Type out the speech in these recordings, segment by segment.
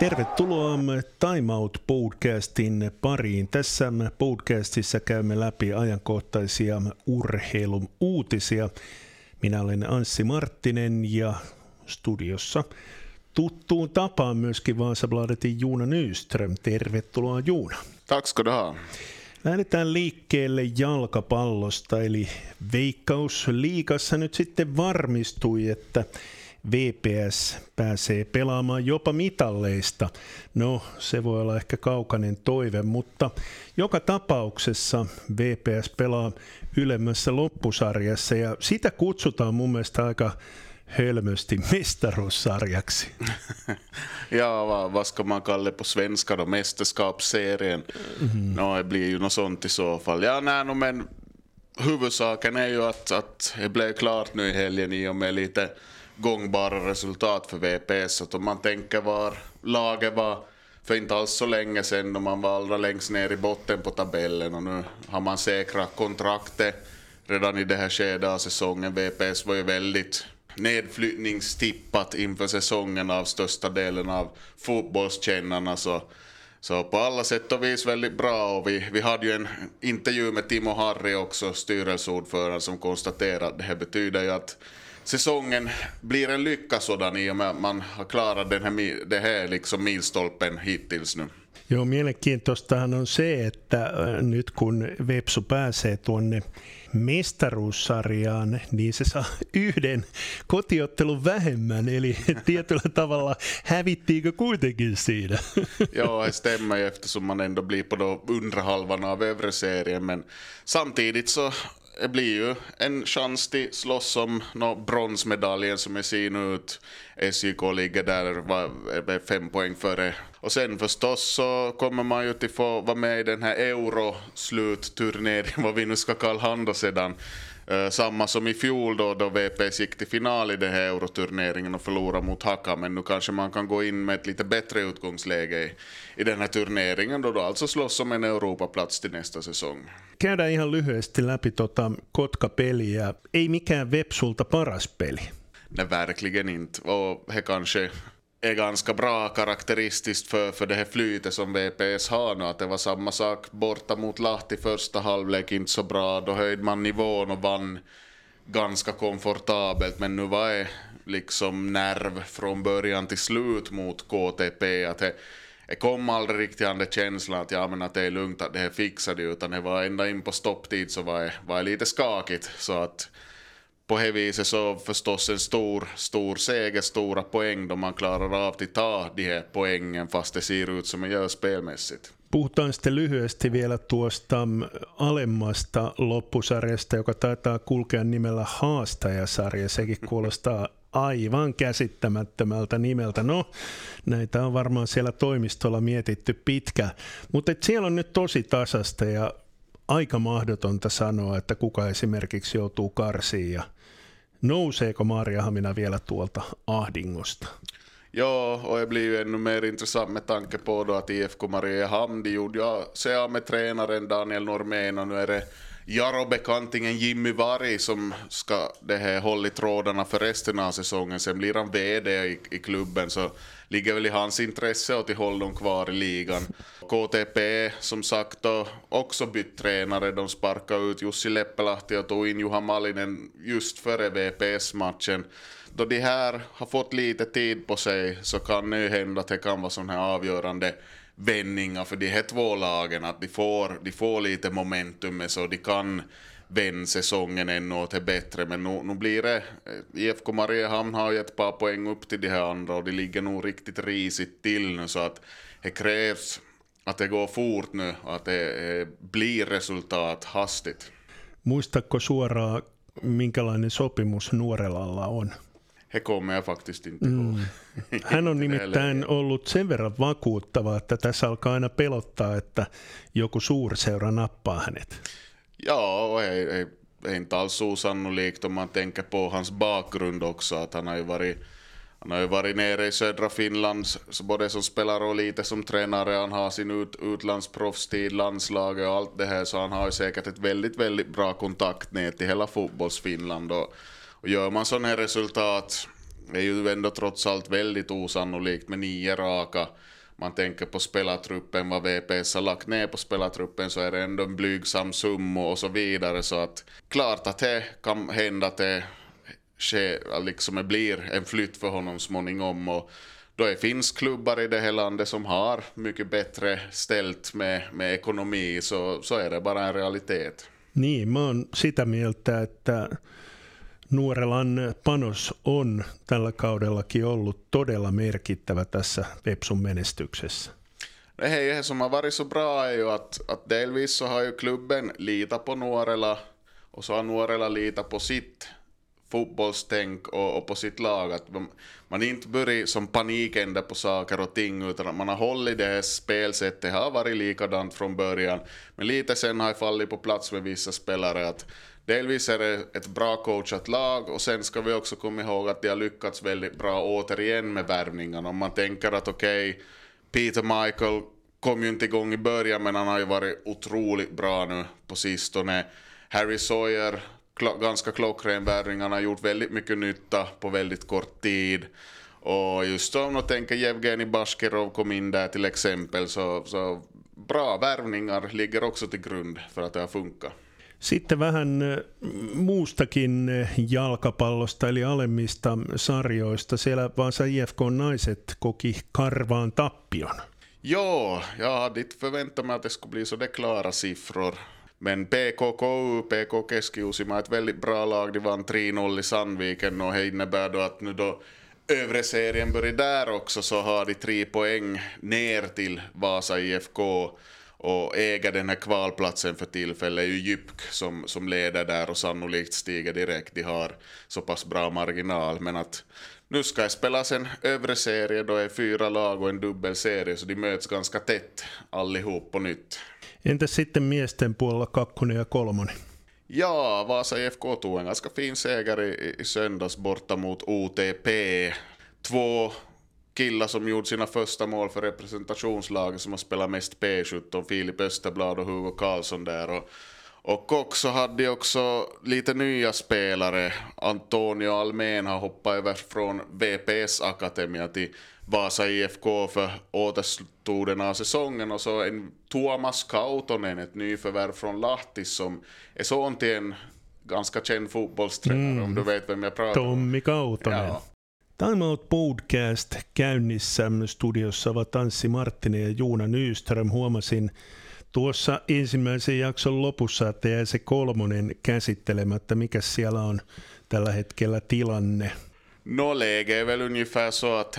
Tervetuloa Timeout-podcastin pariin. Tässä podcastissa käymme läpi ajankohtaisia urheilun uutisia. Minä olen Anssi Marttinen ja studiossa tuttuun tapaan myöskin Vasabladetin Jona Nyström. Tervetuloa Jona. Tack ska du ha. Lähdetään liikkeelle jalkapallosta, eli Veikkausliigassa nyt sitten varmistui, että VPS pääsee pelaamaan jopa mitalleista. No, se voi olla ehkä kaukainen toive, mutta joka tapauksessa VPS pelaa ylemmässä loppusarjassa ja sitä kutsutaan mun mielestä aika hölmösti mestaruussarjaksi. Ja, vad ska man kalla på svenska då? Mästerskapsserien. No, det blir ju något sånt i så fall. Ja, men huvudsaken är ju att det blev klart nu i helgen i och med lite gångbara resultat för VPS. Att om man tänker var laget var för inte alls så länge sedan och man var allra längst ner i botten på tabellen och nu har man säkrat kontraktet redan i det här skedet av säsongen. VPS var ju väldigt nedflyttningstippat inför säsongen av största delen av fotbollskännarna så på alla sätt och vis väldigt bra, och vi hade ju en intervju med Timo Harry också, styrelseordförande, som konstaterade att det här betyder ju att säsongen blir en lycka sådan i och med att man har klarat det här liksom milstolpen hittills nu. Joo, mielenkiintoistahan on se, että nyt kun Vepsu pääsee tuonne mestaruussarjaan, niin se saa yhden kotiottelun vähemmän, eli tietyllä tavalla hävittiinkö kuitenkin siinä? Joo, det stämmer ju eftersom man ändå blir på då undre halvan av övre serien, men samtidigt så det blir ju en chans till slåss om bronsmedaljen som jag ser nu ut. SJK ligger där 5 poäng före. Och sen förstås så kommer man ju till få vara med i den här euro-slutturneringen, vad vi nu ska kalla handa sedan. Samma som i fjol då VPS gick till final i den här euroturneringen och förlorade mot Hakka. Men nu kanske man kan gå in med ett lite bättre utgångsläge i den här turneringen då alltså slåss om en Eurooppa-plats till nästa säsong. Käydään ihan lyhyesti läpi Kotka-peliä. Ei mikään Vepsulta paras peli. Nej, verkligen inte. Och det kanske är ganska bra karaktäristiskt för det här flytet som VPS har nu. Att det var samma sak borta mot Lahti första halvlek, inte så bra. Då höjde man nivån och vann ganska komfortabelt. Men nu var det liksom nerv från början till slut mot KTP. Att det kom aldrig riktigt an det känslan att, ja, men att det är lugnt att det här fixade, utan det var ända in på stopptid så var det lite skakigt. Så att på det viset så förstås en stor seger, stora poäng då man klarar av att ta de här poängen fast det ser ut som man gör spelmässigt. Puhutaan sitten lyhyesti vielä tuosta alemmasta loppusarjasta, joka taitaa kulkea nimellä haastajasarja. Sekin kuulostaa aivan käsittämättömältä nimeltä. No, näitä on varmaan siellä toimistolla mietitty pitkään, mutta siellä on nyt tosi tasasta ja aika mahdotonta sanoa, että kuka esimerkiksi joutuu karsiin ja nouseeko Mariehamn vielä tuolta ahdingosta. Ja, och det blir ju ännu mer intressant med tanke på då att IFK Mariehamn gjorde sig av med tränaren Daniel Normeena. Nu är det Jarobekantingen Jimmy Vare som ska det här hålla i trådarna för resten av säsongen. Sen blir han vd i klubben, så ligger väl i hans intresse att hålla dem kvar i ligan. KTP som sagt då också bytt tränare. De sparkade ut Jussi Leppälahti och tog in Juha Malinen just före VPS-matchen. Då de här har fått lite tid på sig så kan nu hända att det kan vara sån här avgörande vändningar för de här två lagen, att de får lite momentum så de kan vända säsongen ännu åt det bättre. Men nu blir det, IFK Mariehamn har ju ett par poäng upp till de här andra och de ligger nog riktigt risigt till nu, så att det krävs att det går fort nu, att det blir resultat hastigt. Muistatko suoraan minkälainen sopimus Nuorelalla on? He kommer faktiskt inte ihåg. Hän on nimittäin ollut sen verran vakuuttava, että tässä alkaa aina pelottaa, että joku suurseura nappaa hänet. Ja, ei inte alls osannolikt om man tänker på hans bakgrund också. Att han har ju varit nere i södra Finland, både som spelare och lite som tränare. Han har sin utlandsproffstid, landslaget och allt det här. Så han har ju säkert ett väldigt, väldigt bra kontaktnät i hela fotbollsfinland. Och gör man sådana här resultat är ju ändå trots allt väldigt osannolikt med 9 raka. Man tänker på spelartruppen, vad VPS har lagt ner på spelartruppen, så är det ändå en blygsam summa och så vidare. Så att klart att det kan hända att det liksom blir en flytt för honom småningom. Och då är finns klubbar i det här landet som har mycket bättre ställt med ekonomi, så är det bara en realitet. Niin, mä oon sitä mieltä, että nuorelan panos on tällä kaudellakin ollut todella merkittävä tässä Vepsun menestyksessä. Det som har varit så bra är ju att delvis så har ju klubben litat på nuorela och så har nuorela litat på sitt fotbollstänk och på sitt lag. Att man inte börjar som panikända på saker och ting, utan man har hållit det här spelsättet, har varit likadant från början. Men lite sen har jag fallit på plats med vissa spelare, att delvis är det ett bra coachat lag, och sen ska vi också komma ihåg att de har lyckats väldigt bra återigen med värvningarna. Om man tänker att okej, Peter Michael kom ju inte igång i början, men han har ju varit otroligt bra nu på sistone. Harry Sawyer, ganska klockren värvning, han har gjort väldigt mycket nytta på väldigt kort tid. Och just om man tänker Evgeni Baskerov kom in där till exempel, så bra värvningar ligger också till grund för att det har funkat. Sitten vähän muustakin jalkapallosta eli alemmista sarjoista. Siellä Vasa IFK-naiset koki karvaan tappion. Joo, jag hade inte förväntat mig att det skulle bli så klara siffror. Men PKK Keski-Uusimaa är ett väldigt bra lag. De vann 3-0 i Sandviken, och det innebär då att nu då övre serien börjar där också, så har de 3 poäng ner till Vasa IFK. Och äger den här kvalplatsen för tillfället är ju Jypk som leder där och sannolikt stiger direkt. De har så pass bra marginal. Men att nu ska jag spela en övre serie, då är 4 lag och en dubbelserie, så de möts ganska tätt allihop på nytt. Entä sitten miesten puolella 2. ja 3? Ja, Vasa IFK tog en ganska fin seger i söndags borta mot OTP. 2 killar som gjorde sina första mål för representationslaget, som har spelat mest P17, Filip Österblad och Hugo Karlsson där. Och också hade också lite nya spelare. Antonio Almen har hoppat över från VPS Akademia till Vasa IFK för återstoden av säsongen. Och så en Thomas Kautonen, ett nyförvärv från Lahti, som är son till en ganska känd fotbollstränare, om du vet vem jag pratar om. Tommy Kautonen. Ja. Timeout podcast käynnissä. Studiossa ovat Anssi Marttinen ja Jona Nyström. Huomasin tuossa ensimmäisen jakson lopussa, että jäi se 3. käsittelemättä. Mikä siellä on tällä hetkellä tilanne? No läge är väl ungefär så att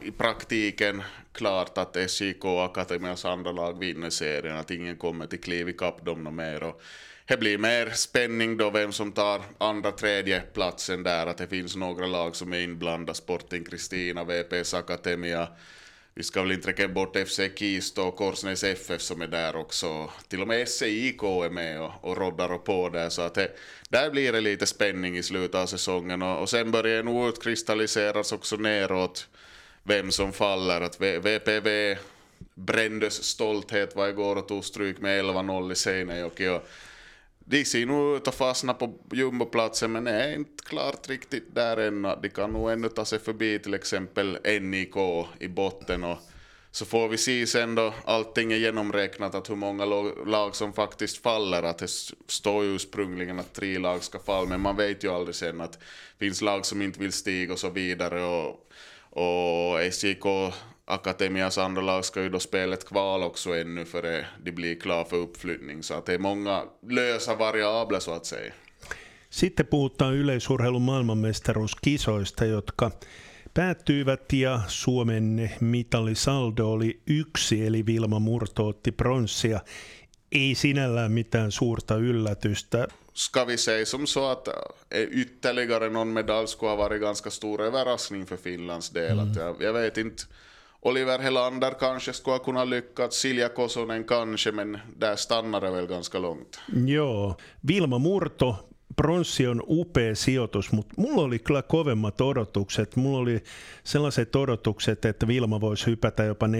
i praktiken klart att SJK Akademias andra lag vinner serien. Att ingen kommer till kliv i kapp dem no mer. Och det blir mer spänning då vem som tar andra, 3:e platsen där. Att det finns några lag som är inblandade. Sporting Kristina, VPS Akademia. Vi ska väl inte räcka bort FC Kista och Korsnäs FF som är där också. Till och med SJK är med och roddar och på där. Så att där blir det lite spänning i slutet av säsongen. Och sen börjar det nog utkristalliseras också neråt vem som faller. Att VPV brändes stolthet var igår och tog stryk med 11-0 i Seinäjoki. De ser nog ut att fastna på jumboplatsen, men är inte klart riktigt där än. De kan nog ännu ta sig förbi till exempel NIK i botten. Och så får vi se sen då allting är genomräknat, att hur många lag som faktiskt faller. Att det står ju ursprungligen att 3 lag ska falla, men man vet ju aldrig sen att det finns lag som inte vill stiga och så vidare. Och SJK Akademias andra lag ska ju då spela ett kval också ännu för det blir klar för uppflyttning. Så att det är många lösa variabler så att säga. Sitten puhutaan yleisurheilun maailmanmestaruuskisoista, jotka päättyivät ja Suomen mitalisaldo oli 1, eli Vilma Murto otti pronssia. Ei sinällään mitään suurta yllätystä. Ska vi säga som så att ytterligare någon medalj skulle ha varit ganska stor överraskning för Finlands del. Att jag vet inte, Oliver Helander kanske skulle ha kunnat lyckats, Silja Kosonen kanske, men där stannar det väl ganska långt. Joo, Vilma Murto pronssi on upea sijoitus, mutta mulla oli kyllä kovemmat odotukset. Mulla oli sellaiset odotukset, että Vilma voisi hypätä jopa 4,90-4,95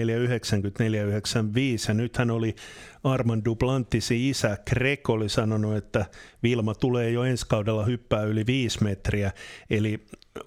ja nythän oli Armand Duplantisi isä Greg oli sanonut, että Vilma tulee jo ensi kaudella hyppää yli 5 metriä. Eli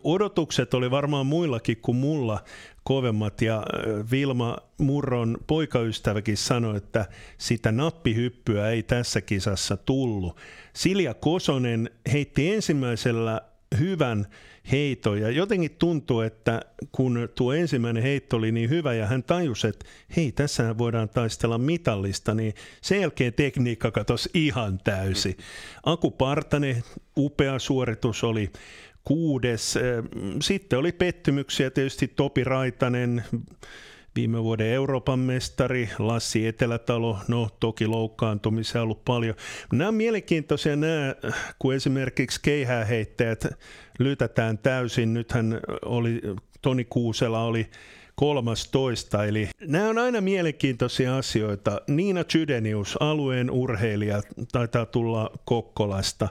odotukset oli varmaan muillakin kuin mulla kovemmat ja Vilma Murron poikaystäväkin sanoi, että sitä nappihyppyä ei tässä kisassa tullut. Silja Kosonen heitti ensimmäisellä hyvän heiton ja jotenkin tuntuu, että kun tuo ensimmäinen heitto oli niin hyvä ja hän tajusi, että hei, tässähän voidaan taistella mitallista, niin sen jälkeen tekniikka katosi ihan täysi. Aku Partanen, upea suoritus oli 6. Sitten oli pettymyksiä tietysti Topi Raitanen, viime vuoden Euroopan mestari, Lassi Etelätalo, no toki loukkaantumisia on ollut paljon. Nämä on mielenkiintoisia nämä, kun esimerkiksi keihääheittäjät lytätään täysin. Nythän oli, Toni Kuusela oli 13. Eli nämä on aina mielenkiintoisia asioita. Niina Chydenius, alueen urheilija, taitaa tulla Kokkolasta.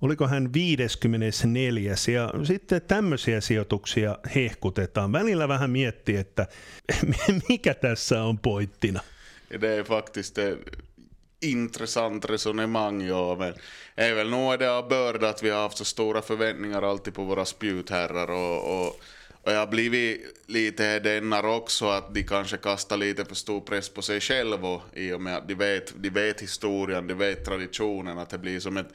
Oliko hän 54. Ja sitten tämmöisiä sijoituksia hehkutetaan. Välillä vähän miettii, että mikä tässä on pointtina. Det är faktiskt intressant resonemang. Ja, men även nu är det av börd att vi har haft så stora förväntningar alltid på våra spjutherrar. Och jag har blivit lite denna också att de kanske kastar lite för stor press på sig själva. I och med att de vet historien, de vet traditionen, att det blir som ett...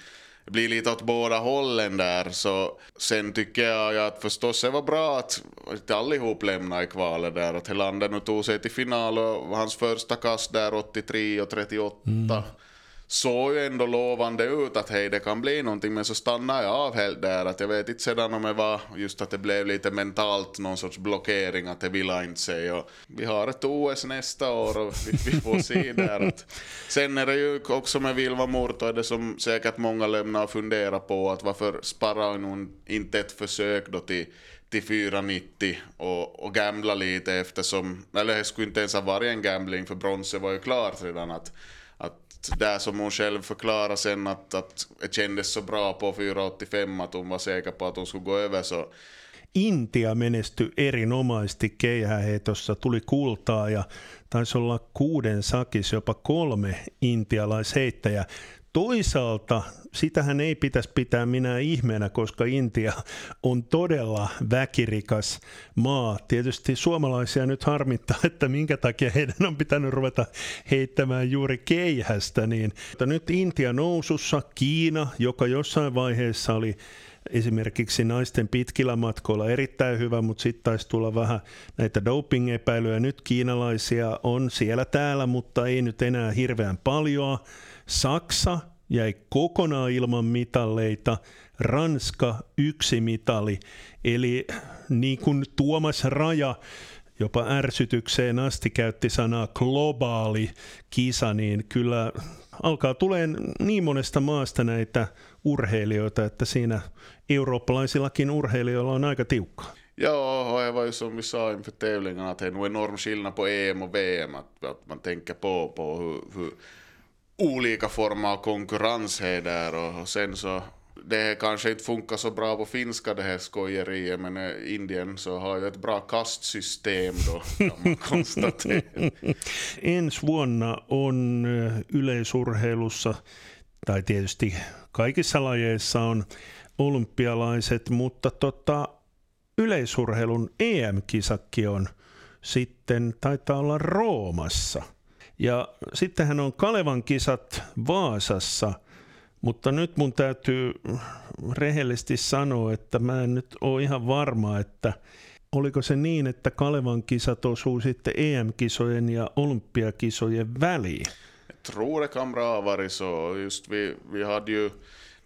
Det blir lite åt båda hållen där, så sen tycker jag att förstås det var bra att inte allihop lämnade i kvalet där, att Helander nu tog sig till final och hans första kast där 83 och 38. Såg ju ändå lovande ut att hej, det kan bli någonting, men så stannade jag av helt där, att jag vet inte sedan om det var just att det blev lite mentalt någon sorts blockering att det ville inte sig, och vi har ett OS nästa år och vi får se där. Sen är det ju också med Vilma Murto, det som säkert många lämnar och funderar på, att varför sparar hon inte ett försök då till 4,90 och gambla lite, eftersom, eller det skulle inte ens ha varit en gambling för bronset var ju klart redan, att där som hon själv förklarar sen att det kändes så bra på 4,85 att hon var säker på att hon skulle gå över. Så Intia menestyi erinomaisesti keihäheitossa, tuli kultaa ja taisi olla 6 sakis jopa 3 intialaisheittäjä. Toisaalta sitähän ei pitäisi pitää minä ihmeenä, koska Intia on todella väkirikas maa. Tietysti suomalaisia nyt harmittaa, että minkä takia heidän on pitänyt ruveta heittämään juuri keihästä. Niin. Nyt Intia nousussa, Kiina, joka jossain vaiheessa oli esimerkiksi naisten pitkillä matkoilla erittäin hyvä, mutta sitten taisi tulla vähän näitä doping-epäilyjä. Nyt kiinalaisia on siellä täällä, mutta ei nyt enää hirveän paljoa. Saksa jäi kokonaan ilman mitalleita, Ranska 1 mitali, eli niin kuin Tuomas Raja jopa ärsytykseen asti käytti sanaa globaali kisa, niin kyllä alkaa tulemaan niin monesta maasta näitä urheilijoita, että siinä eurooppalaisillakin urheilijoilla on aika tiukkaa. Ja, det var ju som vi sa inför tävlingen, att det är nog enorm skillnad på EM och VM, att man tänker på hur olika former av konkurrens här där, och sen så det kanske inte funkar så bra på finska det här skojeriet, men Indien så har ju ett bra kastsystem då, kan man konstatera. Ensi vuonna on yleisurheilussa, tai tietysti kaikissa lajeissa on olympialaiset, mutta yleisurheilun EM-kisakki on sitten, taitaa olla Roomassa. Ja sittenhän on Kalevan kisat Vaasassa, mutta nyt mun täytyy rehellisesti sanoa, että mä en nyt ole ihan varma, että oliko se niin, että Kalevan kisat osuu sitten EM-kisojen ja olympiakisojen väliin. Jag tror det kan bra vara så. Just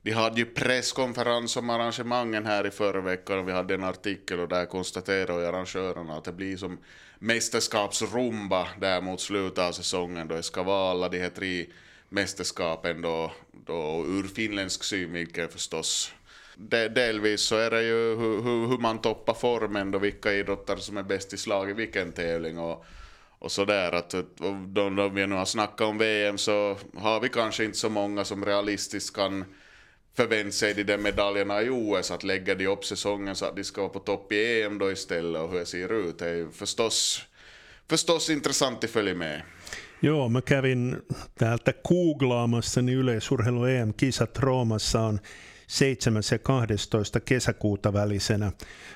vi hade ju presskonferens om arrangemangen här i förra veckan, och vi hade en artikel, och där konstaterade arrangörerna att det blir som mästerskapsrumba där mot slutet av säsongen, då det ska vara alla de här 3 mästerskapen då ur finländsk synvinkel förstås. Delvis så är det ju hur man toppar formen då, vilka idrottare som är bäst i slag i vilken tävling och så där, att om vi nu har snackat om VM så har vi kanske inte så många som realistiskt kan förvänt sig de där medaljerna i OS, att lägga de upp säsongen så att de ska vara på topp i EM då istället, och hur det ser ut. Det är förstås intressant att följa med. Joo, mä kävin täältä googlaamassani yleisurheilu EM-kisat Roomassa on 7. ja 12. kesäkuuta välisenä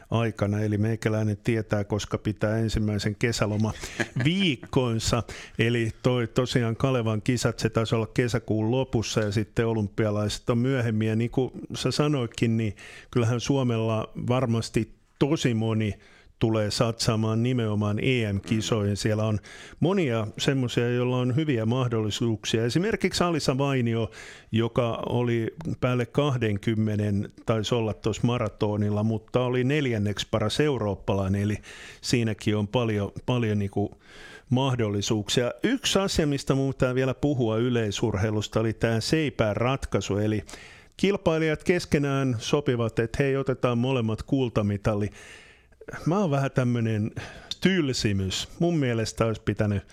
aikana, eli meikäläinen tietää, koska pitää ensimmäisen kesäloma viikkoinsa. Eli toi tosiaan Kalevan kisat, se taisi olla kesäkuun lopussa ja sitten olympialaiset on myöhemmin. Ja niin kuin sä sanoitkin, niin kyllähän Suomella varmasti tosi moni tulee satsaamaan nimenomaan EM-kisoihin. Siellä on monia semmoisia, joilla on hyviä mahdollisuuksia. Esimerkiksi Alisa Vainio, joka oli päälle 20, taisi olla tuossa maratonilla, mutta oli 4. paras eurooppalainen, eli siinäkin on paljon niinku mahdollisuuksia. Yksi asia, mistä minun pitää vielä puhua yleisurheilusta, oli tämä seipään ratkaisu, eli kilpailijat keskenään sopivat, että hei, otetaan molemmat kultamitali. Mä oon vähän tämmönen tylsimys. Mun mielestä olisi pitänyt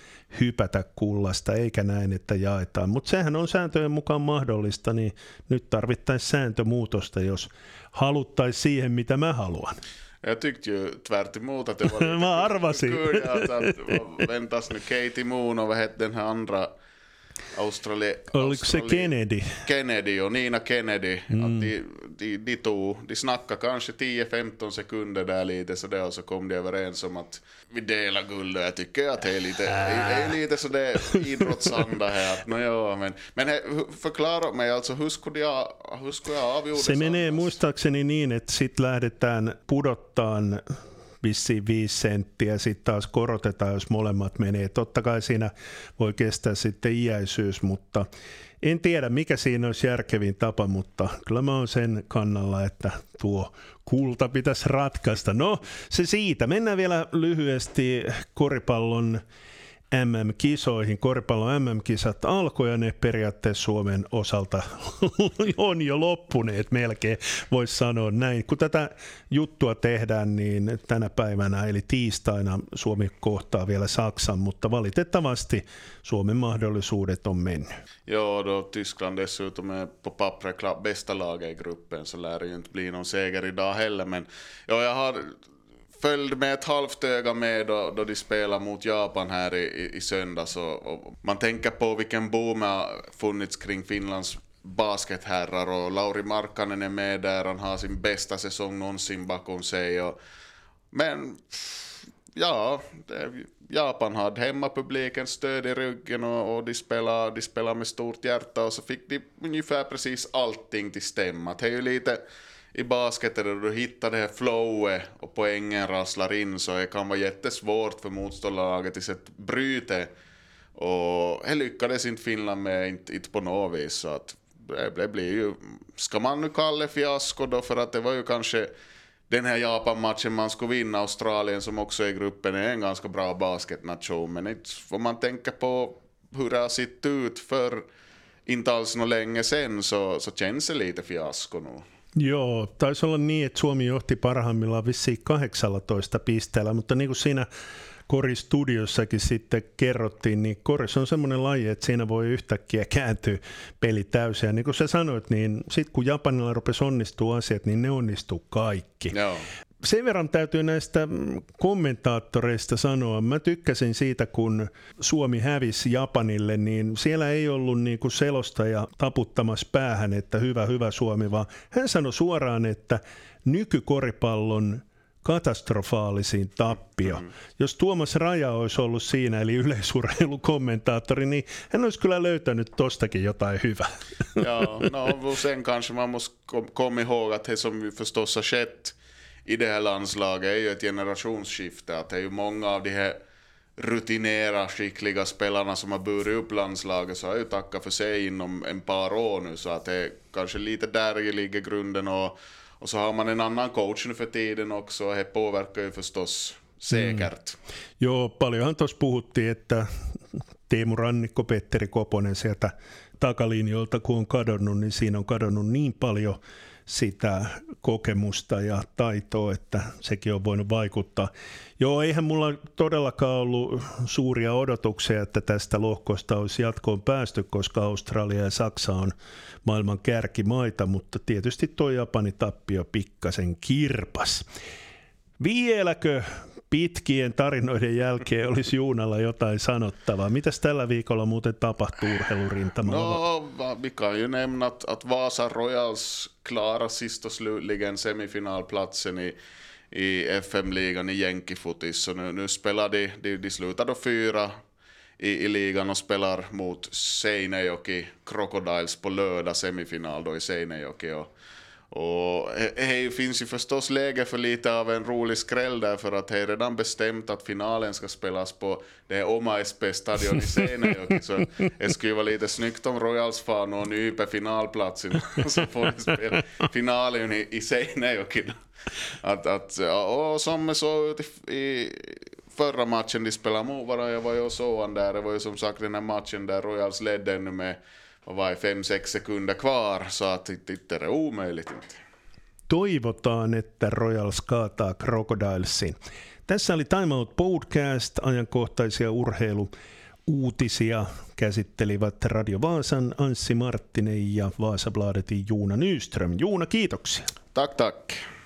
hypätä kullasta, eikä näin, että jaetaan. Mutta sehän on sääntöjen mukaan mahdollista, niin nyt tarvittaisiin sääntömuutosta, jos haluttaisiin siihen, mitä mä haluan. Jag tyckte ju tvärt emot att det var lite mä arvasin. Ventas nu Katie Moon och vad hette den här andra oliko se Kennedy? Kennedy och Nina Kennedy. Mm. Att de snackade kanske 10-15 sekunder där lite sådär, och så kom de överens om att vi delar guld, och jag tycker att det är lite sådär idrottsanda här. Att, ja, men förklara mig, alltså, hur skulle jag avgjorde se menee annars? Muistaakseni niin, että sit lähdetään pudottaan vissiin 5 senttiä, sitten taas korotetaan, jos molemmat menee. Totta kai siinä voi kestää sitten iäisyys, mutta en tiedä, mikä siinä olisi järkevin tapa, mutta kyllä mä oon sen kannalla, että tuo kulta pitäisi ratkaista. No, se siitä. Mennään vielä lyhyesti koripallon MM-kisoihin. Koripallon MM-kisat alkoi ja ne periaatteessa Suomen osalta on jo loppuneet melkein, voisi sanoa näin. Kun tätä juttua tehdään, niin tänä päivänä eli tiistaina Suomi kohtaa vielä Saksan, mutta valitettavasti Suomen mahdollisuudet on mennyt. Joo, då Tyskland dessutom är på pappret bästa laget i gruppen, så lär det ju inte bli någon seger idag heller, men ja, jag har följde med ett halvt öga med då de spelar mot Japan här i söndags, och man tänker på vilken boom har funnits kring Finlands basketherrar, och Lauri Markkanen är med där, han har sin bästa säsong någonsin bakom sig, men ja, Japan hade hemmapubliken stöd i ryggen, och de spelar med stort hjärta, och så fick de ungefär precis allting till stämma. Det är ju lite i basketer då du hittar det här flowet och poängen rasslar in, så det kan vara jättesvårt för motståndarlaget i sitt bryte, och det lyckades inte Finland med inte på något vis, så att det blir ju, ska man nu kalla fiasko då, för att det var ju kanske den här Japan-matchen man skulle vinna. Australien, som också i gruppen är en ganska bra basketnation, men inte får man tänka på hur det har sett ut för inte alls något länge sen, så känns det lite fiasko nu. Joo, taisi olla niin, että Suomi johti parhaimmillaan vissiin 18 pisteellä, mutta niin kuin siinä Kori-studiossakin sitten kerrottiin, niin korissa on semmoinen laji, että siinä voi yhtäkkiä kääntyä peli täysin. Ja niin kuin sä sanoit, niin sitten kun Japanilla rupesi onnistua asiat, niin ne onnistuu kaikki. Joo. Sen verran täytyy näistä kommentaattoreista sanoa. Mä tykkäsin siitä, kun Suomi hävisi Japanille, niin siellä ei ollut niinku selostaja taputtamassa päähän, että hyvä Suomi, vaan hän sanoi suoraan, että nykykoripallon katastrofaalisiin tappio. Mm-hmm. Jos Tuomas Raja olisi ollut siinä, eli yleisurheilukommentaattori, niin hän olisi kyllä löytänyt tostakin jotain hyvää. Ja, no, sen kanske man måste komma ihåg att det som förstås har skett i det här landslaget är ju ett generationsskifte, att det är ju många av de här rutinerade, skickliga spelarna som har burit upp landslaget, så har ju tackat för sig inom en par år nu, så att det är kanske lite där ligger grunden, och så har man en annan coach nu för tiden också, och det påverkar ju förstås säkert. Mm. Joo, paljonhan tuossa puhuttiin, että Teemu Rannikko, Petteri Koponen sieltä takalinjoilta kun on kadonnut, niin siinä on kadonnut niin paljon sitä kokemusta ja taitoa, että sekin on voinut vaikuttaa. Joo, eihän mulla todellakaan ollut suuria odotuksia, että tästä lohkosta olisi jatkoon päästy, koska Australia ja Saksa on maailman kärkimaita, mutta tietysti tuo Japanin tappio pikkasen kirpas. Vieläkö pitkien tarinoiden jälkeen olisi Juunalla jotain sanottavaa? Mitäs tällä viikolla muuten tapahtuu urheilurintamalla? No, vi kan ju nämna att Vasa Royals klarar sist och slutligen semifinalplatsen i FM-ligan i jänkifotis. Så nu spelar de slutar då 4 i ligan och spelar mot Seinäjoki Crocodiles på lördag, semifinal då i Seinäjoki. Och det finns ju förstås läge för lite av en rolig skräll där, för att det är redan bestämt att finalen ska spelas på det Oma SP-stadion i Seinäjoki. Så det skulle vara lite snyggt om Royals får någon yper finalplatsen så får de spela finalen i Seinäjoki. Och som jag såg i förra matchen de spelade mot varandra, jag var ju sån där, det var ju som sagt den här matchen där Royals ledde ännu med och var 5-6 sekunder kvar, så att det är omöjligt. Toivotaan, että Royals kaataa Crocodilesin. Tässä oli Time Out Podcast. Ajankohtaisia urheiluuutisia käsittelivät Radio Vaasan Anssi Marttinen ja Vasabladetin Jona Nyström. Jona, kiitoksia. Tack.